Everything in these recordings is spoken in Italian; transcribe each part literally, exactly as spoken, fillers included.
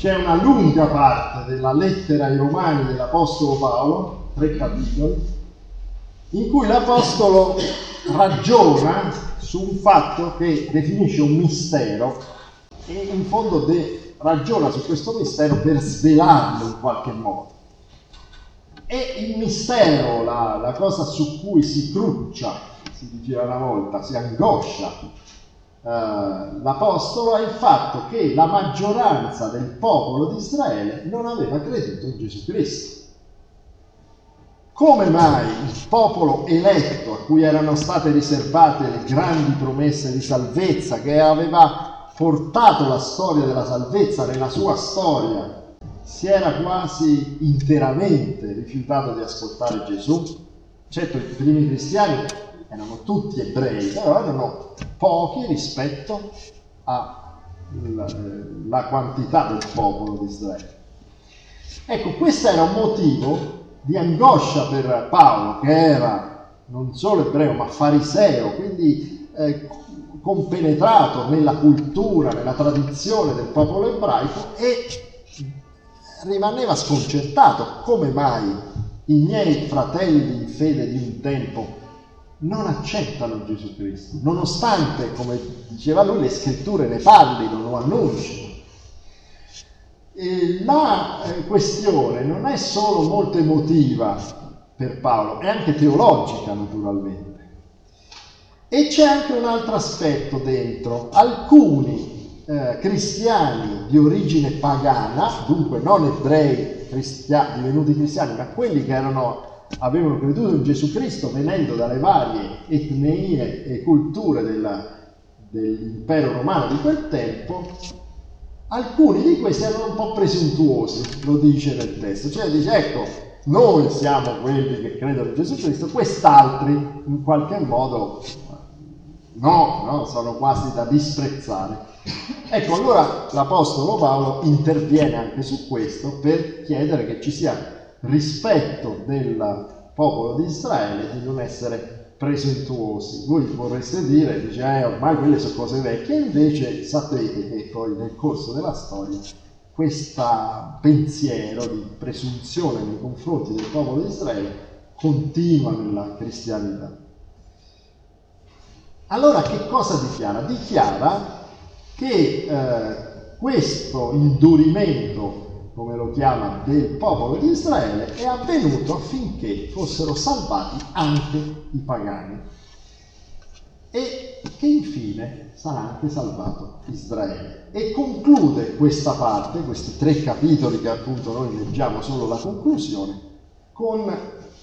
c'è una lunga parte della lettera ai Romani dell'Apostolo Paolo, tre capitoli, in cui l'Apostolo ragiona su un fatto che definisce un mistero e in fondo de- ragiona su questo mistero per svelarlo in qualche modo. E il mistero, la, la cosa su cui si cruccia, si diceva una volta, si angoscia eh, l'Apostolo, è il fatto che la maggioranza del popolo di Israele non aveva creduto in Gesù Cristo. Come mai il popolo eletto, a cui erano state riservate le grandi promesse di salvezza, che aveva portato la storia della salvezza nella sua storia, si era quasi interamente rifiutato di ascoltare Gesù? Certo, i primi cristiani erano tutti ebrei, però erano pochi rispetto alla quantità del popolo di Israele. Ecco, questo era un motivo di angoscia per Paolo, che era non solo ebreo ma fariseo, quindi eh, compenetrato nella cultura, nella tradizione del popolo ebraico, e rimaneva sconcertato: come mai i miei fratelli in fede di un tempo non accettano Gesù Cristo, nonostante, come diceva lui, le scritture ne parlino, lo annunciano? E la questione non è solo molto emotiva per Paolo, è anche teologica, naturalmente. E c'è anche un altro aspetto dentro. Alcuni eh, cristiani di origine pagana, dunque non ebrei cristiani, divenuti cristiani, ma quelli che erano, avevano creduto in Gesù Cristo venendo dalle varie etnie e culture della, dell'impero romano di quel tempo, alcuni di questi erano un po' presuntuosi, lo dice nel testo, cioè dice: ecco, noi siamo quelli che credono in Gesù Cristo, quest'altri in qualche modo no, no, sono quasi da disprezzare. Ecco, allora l'Apostolo Paolo interviene anche su questo per chiedere che ci sia rispetto del popolo di Israele, di non essere presuntuosi. Voi vorreste dire, dice, eh, ormai quelle sono cose vecchie, invece sapete che poi nel corso della storia questo pensiero di presunzione nei confronti del popolo di Israele continua nella cristianità. Allora che cosa dichiara? Dichiara che eh, questo indurimento, come lo chiama, del popolo di Israele è avvenuto affinché fossero salvati anche i pagani e che infine sarà anche salvato Israele. E conclude questa parte, questi tre capitoli che appunto noi leggiamo solo la conclusione, con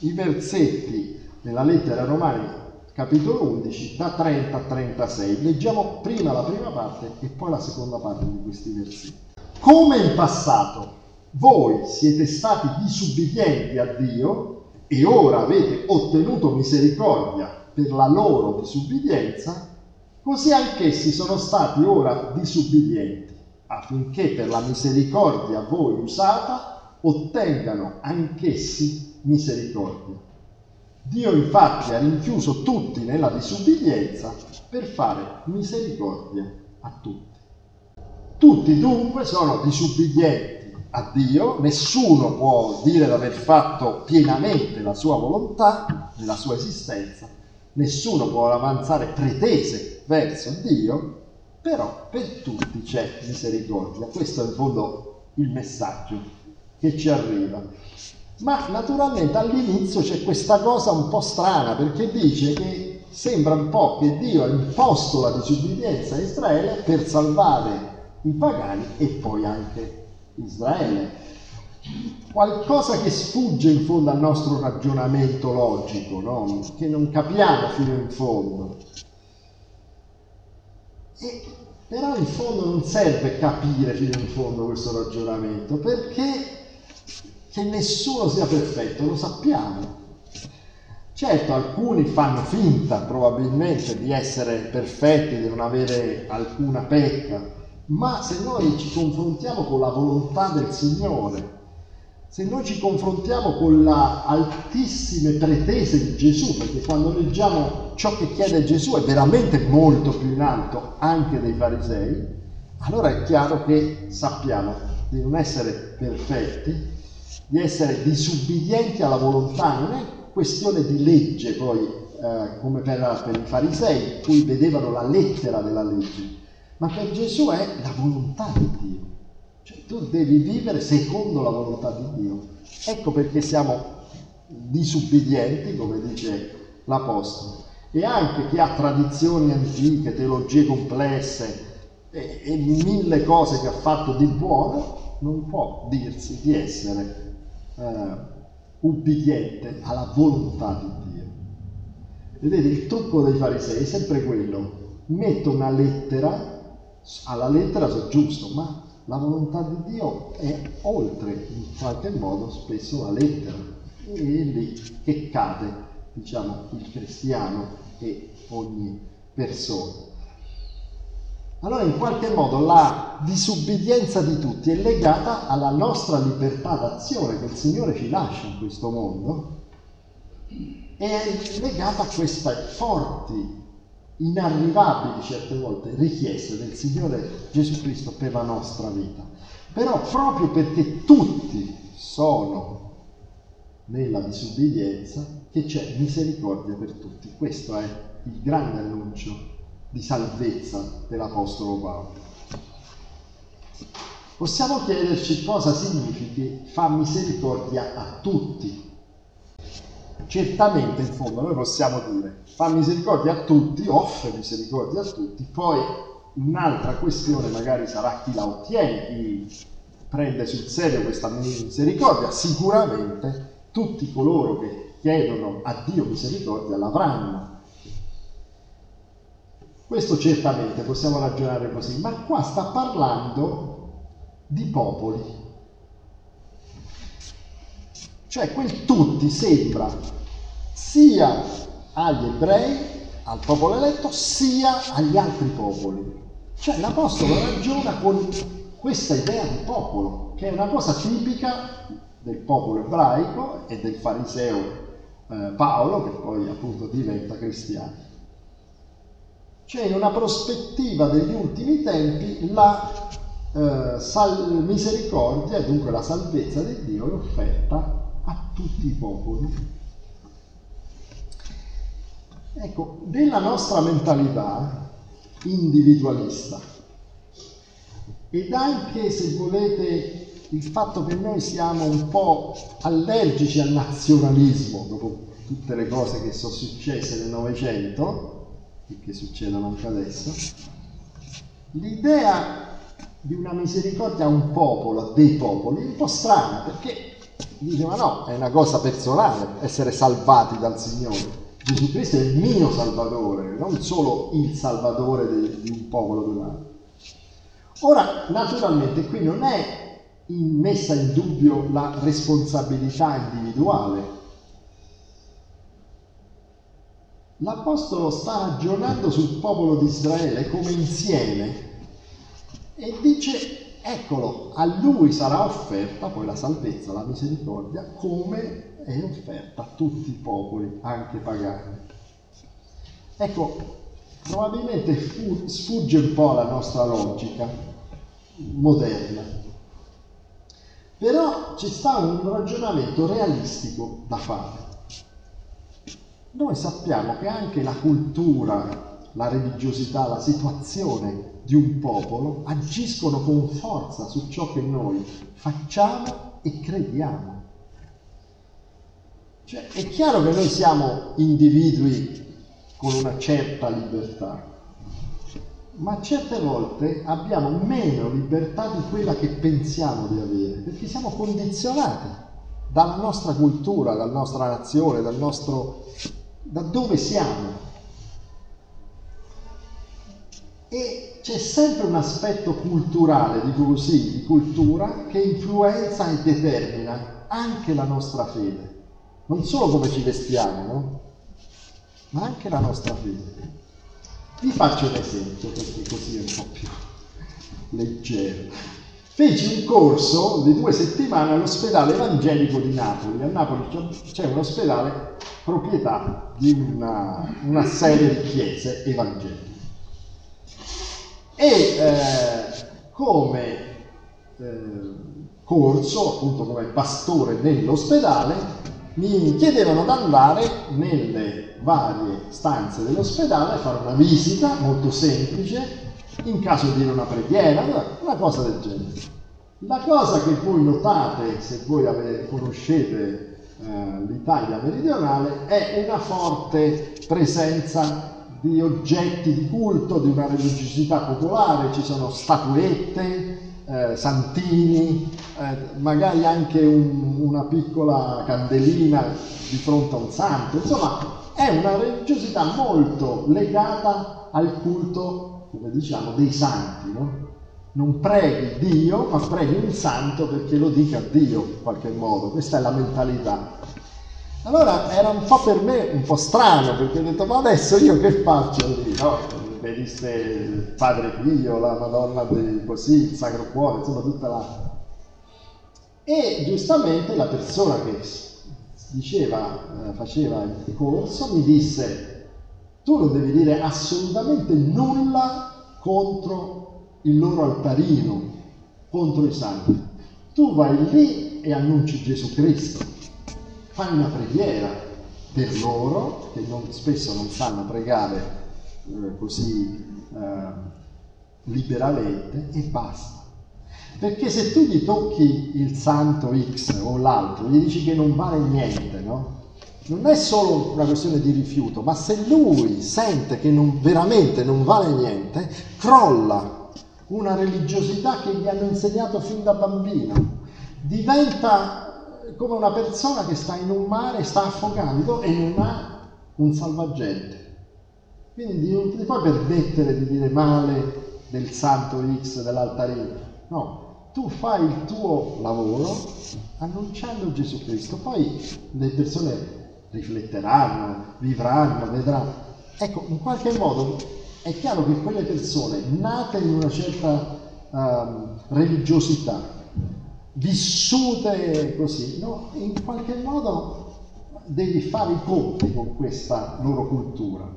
i versetti della lettera Romani capitolo undici da trenta a trentasei. Leggiamo prima la prima parte e poi la seconda parte di questi versetti. Come in passato voi siete stati disubbidienti a Dio e ora avete ottenuto misericordia per la loro disubbidienza, così anch'essi sono stati ora disubbidienti, affinché per la misericordia a voi usata ottengano anch'essi misericordia. Dio infatti ha rinchiuso tutti nella disubbidienza per fare misericordia a tutti. Tutti dunque sono disubbidienti a Dio, nessuno può dire di aver fatto pienamente la sua volontà nella sua esistenza, nessuno può avanzare pretese verso Dio, però per tutti c'è misericordia. Questo è in fondo il messaggio che ci arriva. Ma naturalmente all'inizio c'è questa cosa un po' strana, perché dice che sembra un po' che Dio ha imposto la disubbidienza a Israele per salvare i pagani e poi anche Israele. Qualcosa che sfugge in fondo al nostro ragionamento logico, no? Che non capiamo fino in fondo. E però in fondo non serve capire fino in fondo questo ragionamento, perché che nessuno sia perfetto lo sappiamo. Certo, alcuni fanno finta probabilmente di essere perfetti, di non avere alcuna pecca, ma se noi ci confrontiamo con la volontà del Signore, se noi ci confrontiamo con le altissime pretese di Gesù, perché quando leggiamo ciò che chiede Gesù è veramente molto più in alto anche dei farisei, allora è chiaro che sappiamo di non essere perfetti, di essere disubbidienti alla volontà. Non è questione di legge poi, eh, come per, per i farisei, cui vedevano la lettera della legge, ma per Gesù è la volontà di Dio. Cioè tu devi vivere secondo la volontà di Dio. Ecco perché siamo disubbidienti, come dice l'Apostolo, e anche chi ha tradizioni antiche, teologie complesse e, e mille cose che ha fatto di buono, non può dirsi di essere eh, ubbidiente alla volontà di Dio. Vedete, il trucco dei farisei è sempre quello: metto una lettera, alla lettera so giusto, ma la volontà di Dio è oltre in qualche modo spesso la lettera, e lì che cade, diciamo, il cristiano e ogni persona. Allora in qualche modo la disubbidienza di tutti è legata alla nostra libertà d'azione che il Signore ci lascia in questo mondo, e è legata a queste forti, inarrivabili certe volte richieste del Signore Gesù Cristo per la nostra vita. Però proprio perché tutti sono nella disubbidienza, che c'è misericordia per tutti. Questo è il grande annuncio di salvezza dell'Apostolo Paolo. Possiamo chiederci cosa significhi fa misericordia a tutti. Certamente in fondo noi possiamo dire fa misericordia a tutti, offre misericordia a tutti, poi un'altra questione magari sarà chi la ottiene, chi prende sul serio questa misericordia. Sicuramente tutti coloro che chiedono a Dio misericordia l'avranno. Questo certamente possiamo ragionare così, ma qua sta parlando di popoli. Cioè quel tutti sembra sia agli ebrei, al popolo eletto, sia agli altri popoli. Cioè l'Apostolo ragiona con questa idea di popolo, che è una cosa tipica del popolo ebraico e del fariseo eh, Paolo, che poi appunto diventa cristiano. C'è in una prospettiva degli ultimi tempi la eh, sal- misericordia, e dunque la salvezza di Dio è offerta a tutti i popoli. Ecco, nella nostra mentalità individualista, ed anche, se volete, il fatto che noi siamo un po' allergici al nazionalismo, dopo tutte le cose che sono successe nel Novecento e che succedono anche adesso, l'idea di una misericordia a un popolo, a dei popoli, è un po' strana, perché dice: ma no, è una cosa personale essere salvati dal Signore. Gesù Cristo è il mio Salvatore, non solo il Salvatore di un popolo di un altro. Ora, naturalmente, qui non è In messa in dubbio la responsabilità individuale. L'Apostolo sta ragionando sul popolo di Israele come insieme e dice: eccolo, a lui sarà offerta poi la salvezza, la misericordia, come è offerta a tutti i popoli, anche pagani. Ecco, probabilmente fu- sfugge un po' la nostra logica moderna. Però ci sta un ragionamento realistico da fare. Noi sappiamo che anche la cultura, la religiosità, la situazione di un popolo agiscono con forza su ciò che noi facciamo e crediamo. Cioè, è chiaro che noi siamo individui con una certa libertà, ma certe volte abbiamo meno libertà di quella che pensiamo di avere, perché siamo condizionati dalla nostra cultura, dalla nostra nazione, dal nostro, da dove siamo. E c'è sempre un aspetto culturale, dico così, di cultura, che influenza e determina anche la nostra fede. Non solo come ci vestiamo, no? Ma anche la nostra fede. Vi faccio un esempio, perché così è un po' più leggero. Feci un corso di due settimane all'ospedale evangelico di Napoli. A Napoli c'è un ospedale proprietà di una, una serie di chiese evangeliche. E eh, come eh, corso, appunto come pastore dell'ospedale, mi chiedevano di andare nelle varie stanze dell'ospedale a fare una visita molto semplice, in caso di una preghiera, una cosa del genere. La cosa che voi notate, se voi ave- conoscete eh, l'Italia meridionale, è una forte presenza di oggetti di culto, di una religiosità popolare. Ci sono statuette, eh, santini, eh, magari anche un, una piccola candelina di fronte a un santo. Insomma, è una religiosità molto legata al culto, come diciamo, dei santi, no? Non preghi Dio, ma preghi un santo perché lo dica Dio, in qualche modo. Questa è la mentalità. Allora era un po' per me un po' strano, perché ho detto, ma adesso io che faccio lì? No, venisse il Padre Pio, la Madonna di così, il Sacro Cuore, insomma tutta la... E giustamente la persona che diceva, faceva il corso, mi disse, tu non devi dire assolutamente nulla contro il loro altarino, contro i santi. Tu vai lì e annunci Gesù Cristo. Fai una preghiera per loro, che non, spesso non sanno pregare eh, così eh, liberamente, e basta. Perché se tu gli tocchi il santo X o l'altro, gli dici che non vale niente, no? Non è solo una questione di rifiuto, ma se lui sente che non, veramente non vale niente, crolla una religiosità che gli hanno insegnato fin da bambino. Diventa come una persona che sta in un mare, sta affogando e non ha un salvagente. Quindi non ti puoi permettere di dire male del santo X, dell'altarino. No, tu fai il tuo lavoro annunciando Gesù Cristo. Poi le persone rifletteranno, vivranno, vedranno. Ecco, in qualche modo è chiaro che quelle persone nate in una certa um, religiosità, vissute così, no? In qualche modo devi fare i conti con questa loro cultura.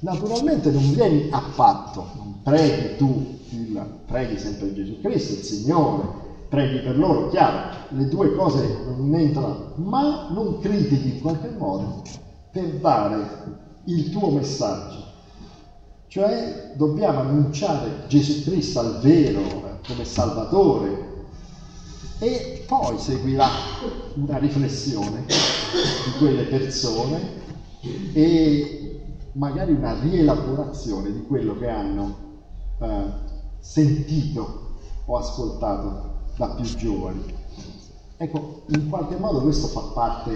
Naturalmente non vieni a patto, non preghi tu, il, preghi sempre Gesù Cristo, il Signore, preghi per loro, chiaro, le due cose non entrano, ma non critichi in qualche modo per dare il tuo messaggio. Cioè dobbiamo annunciare Gesù Cristo al vero come Salvatore, e poi seguirà una riflessione di quelle persone e magari una rielaborazione di quello che hanno eh, sentito o ascoltato da più giovani. Ecco, in qualche modo questo fa parte,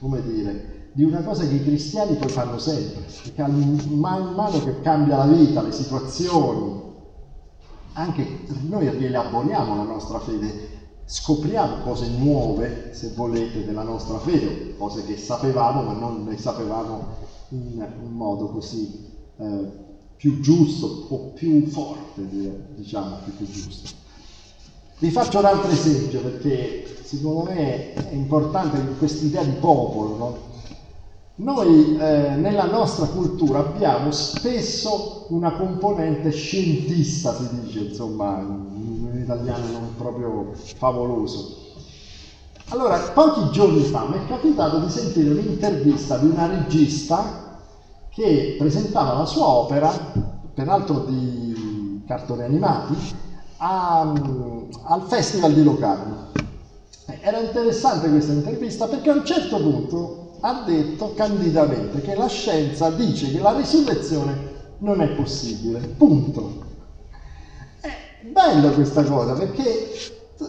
come dire, di una cosa che i cristiani poi fanno sempre, perché man mano che cambia la vita, le situazioni, anche noi rielaboriamo la nostra fede, scopriamo cose nuove, se volete, della nostra fede, cose che sapevamo ma non ne sapevamo in un modo così eh, più giusto o più forte, diciamo, più, più giusto. Vi faccio un altro esempio, perché secondo me è importante quest'idea di popolo, no? Noi eh, nella nostra cultura abbiamo spesso una componente scientista, si dice, insomma, in italiano non proprio favoloso. Allora, pochi giorni fa mi è capitato di sentire un'intervista di una regista che presentava la sua opera, peraltro di cartoni animati, a, al Festival di Locarno. Era interessante questa intervista perché a un certo punto ha detto candidamente che la scienza dice che la risurrezione non è possibile, punto. È bella questa cosa, perché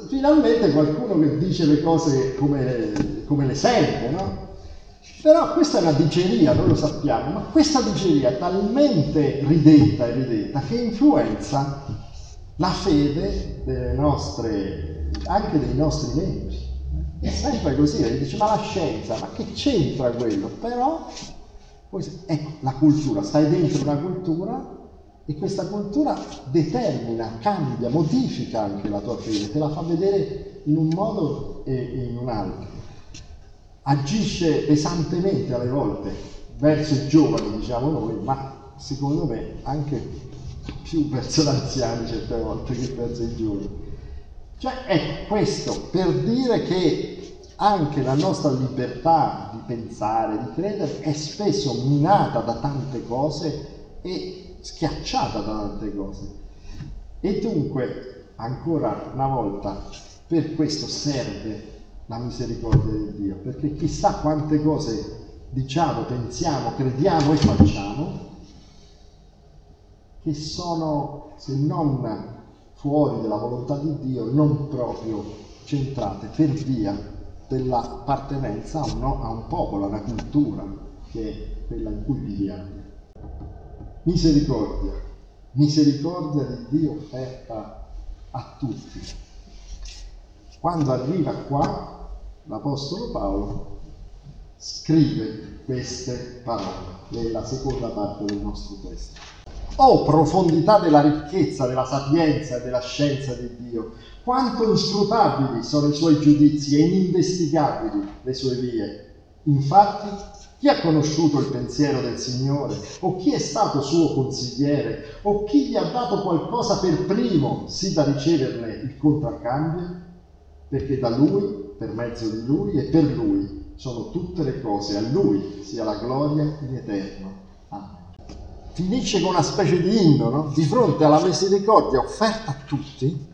finalmente qualcuno che dice le cose come, come le sente, no? Però questa è una diceria, noi lo sappiamo, ma questa diceria è talmente ridetta e ridetta che influenza la fede delle nostre, anche dei nostri membri. È sempre così, e dice, ma la scienza, ma che c'entra quello? Però, poi, ecco, la cultura, stai dentro una cultura e questa cultura determina, cambia, modifica anche la tua fede, te la fa vedere in un modo e in un altro. Agisce pesantemente alle volte verso i giovani, diciamo noi, ma secondo me anche più verso gli anziani certe volte che verso i giovani. Cioè è questo per dire che anche la nostra libertà di pensare, di credere, è spesso minata da tante cose e schiacciata da tante cose. E dunque, ancora una volta, per questo serve la misericordia di Dio, perché chissà quante cose diciamo, pensiamo, crediamo e facciamo che sono, se non fuori dalla volontà di Dio, non proprio centrate per via dell'appartenenza a un, a un popolo, a una cultura che è quella in cui viviamo. Misericordia, misericordia di Dio offerta a tutti. Quando arriva qua l'Apostolo Paolo scrive queste parole, nella seconda parte del nostro testo. Oh profondità della ricchezza, della sapienza e della scienza di Dio! Quanto inscrutabili sono i suoi giudizi e investigabili le sue vie! Infatti, chi ha conosciuto il pensiero del Signore? O chi è stato suo consigliere? O chi gli ha dato qualcosa per primo, sì da riceverne il contraccambio? Perché da Lui, per mezzo di Lui e per Lui sono tutte le cose, a Lui sia la gloria in eterno. Finisce con una specie di inno, no? Di fronte alla misericordia offerta a tutti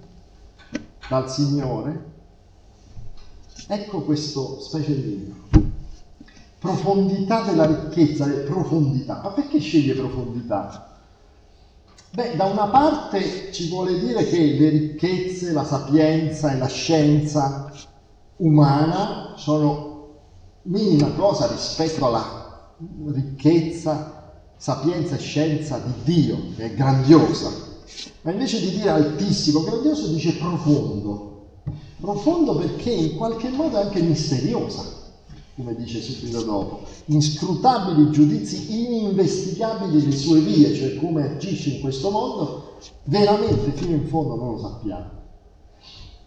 dal Signore, ecco questo specie di inno. Profondità della ricchezza, profondità. Ma perché sceglie profondità? Beh, da una parte ci vuole dire che le ricchezze, la sapienza e la scienza umana sono minima cosa rispetto alla ricchezza, sapienza e scienza di Dio, che è grandiosa, ma invece di dire altissimo, grandioso, dice profondo. Profondo perché in qualche modo è anche misteriosa, come dice subito dopo. Inscrutabili giudizi, ininvestigabili le sue vie, cioè come agisce in questo mondo, veramente fino in fondo non lo sappiamo.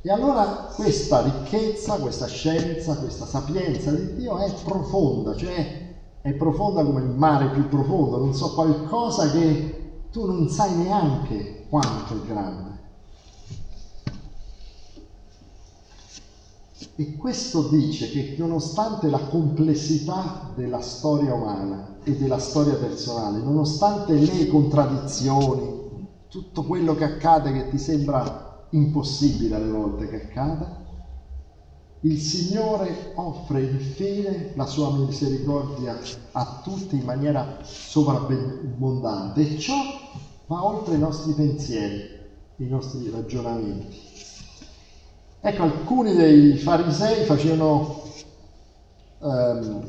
E allora questa ricchezza, questa scienza, questa sapienza di Dio è profonda, cioè è profonda come il mare più profondo, non so, qualcosa che tu non sai neanche quanto è grande. E questo dice che nonostante la complessità della storia umana e della storia personale, nonostante le contraddizioni, tutto quello che accade che ti sembra impossibile alle volte che accada, il Signore offre infine la sua misericordia a tutti in maniera sovrabbondante, e ciò va oltre i nostri pensieri, i nostri ragionamenti. Ecco, alcuni dei farisei facevano, ehm,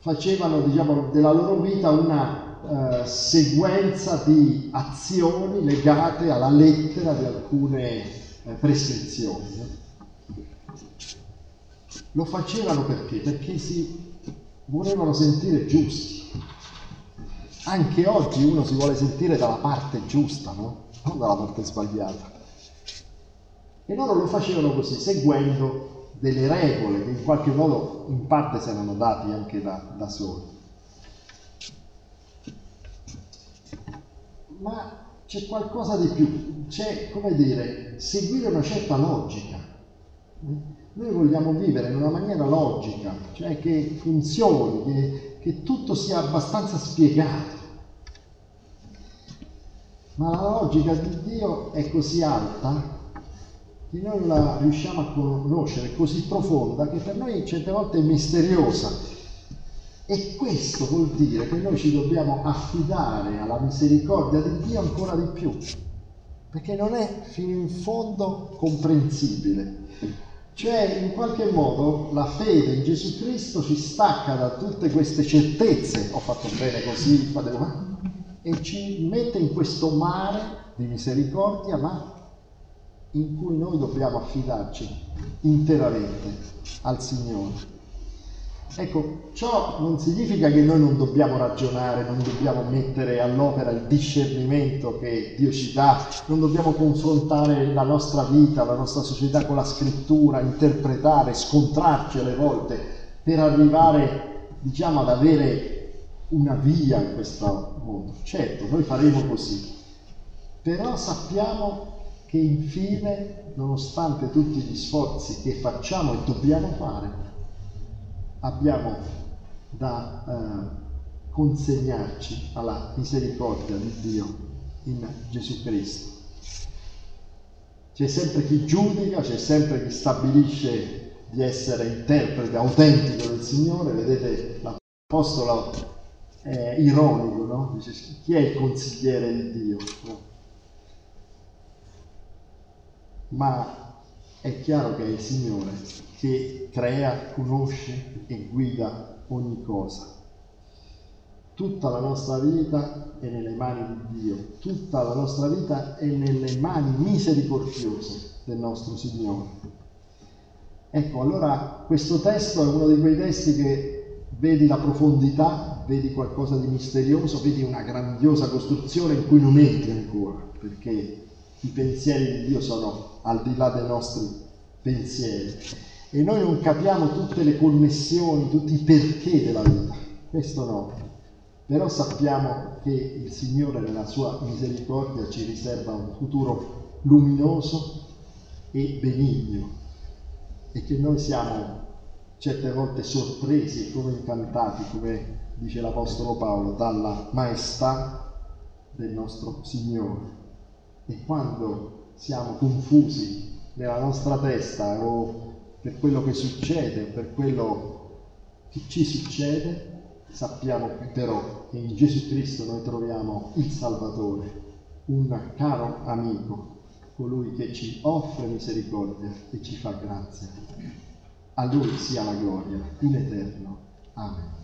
facevano diciamo, della loro vita una eh, sequenza di azioni legate alla lettera di alcune eh, prescrizioni. Lo facevano perché? Perché si volevano sentire giusti. Anche oggi uno si vuole sentire dalla parte giusta, no? Non dalla parte sbagliata. E loro lo facevano così, seguendo delle regole che in qualche modo in parte si erano dati anche da, da soli. Ma c'è qualcosa di più, c'è, come dire, seguire una certa logica. Noi vogliamo vivere in una maniera logica, cioè che funzioni, che, che tutto sia abbastanza spiegato. Ma la logica di Dio è così alta che noi la riusciamo a conoscere, così profonda, che per noi certe volte è misteriosa. E questo vuol dire che noi ci dobbiamo affidare alla misericordia di Dio ancora di più, perché non è fino in fondo comprensibile. Cioè, in qualche modo, la fede in Gesù Cristo ci stacca da tutte queste certezze, ho fatto bene così, fatelo, e ci mette in questo mare di misericordia, ma in cui noi dobbiamo affidarci interamente al Signore. Ecco, ciò non significa che noi non dobbiamo ragionare, non dobbiamo mettere all'opera il discernimento che Dio ci dà, non dobbiamo confrontare la nostra vita, la nostra società con la Scrittura, interpretare, scontrarci alle volte per arrivare, diciamo, ad avere una via in questo mondo. Certo, noi faremo così, però sappiamo che infine, nonostante tutti gli sforzi che facciamo e dobbiamo fare, abbiamo da eh, consegnarci alla misericordia di Dio in Gesù Cristo. C'è sempre chi giudica, c'è sempre chi stabilisce di essere interprete autentico del Signore. Vedete l'Apostolo è ironico, no? Dice: chi è il consigliere di Dio? No. Ma è chiaro che è il Signore che crea, conosce e guida ogni cosa. Tutta la nostra vita è nelle mani di Dio, tutta la nostra vita è nelle mani misericordiose del nostro Signore. Ecco, allora questo testo è uno di quei testi che vedi la profondità, vedi qualcosa di misterioso, vedi una grandiosa costruzione in cui non entri ancora, perché i pensieri di Dio sono al di là dei nostri pensieri e noi non capiamo tutte le connessioni, tutti i perché della vita, questo no, però sappiamo che il Signore nella sua misericordia ci riserva un futuro luminoso e benigno, e che noi siamo certe volte sorpresi e come incantati, come dice l'Apostolo Paolo, dalla maestà del nostro Signore. E quando siamo confusi nella nostra testa o per quello che succede, per quello che ci succede, sappiamo però che in Gesù Cristo noi troviamo il Salvatore, un caro amico, colui che ci offre misericordia e ci fa grazia. A Lui sia la gloria in eterno. Amen.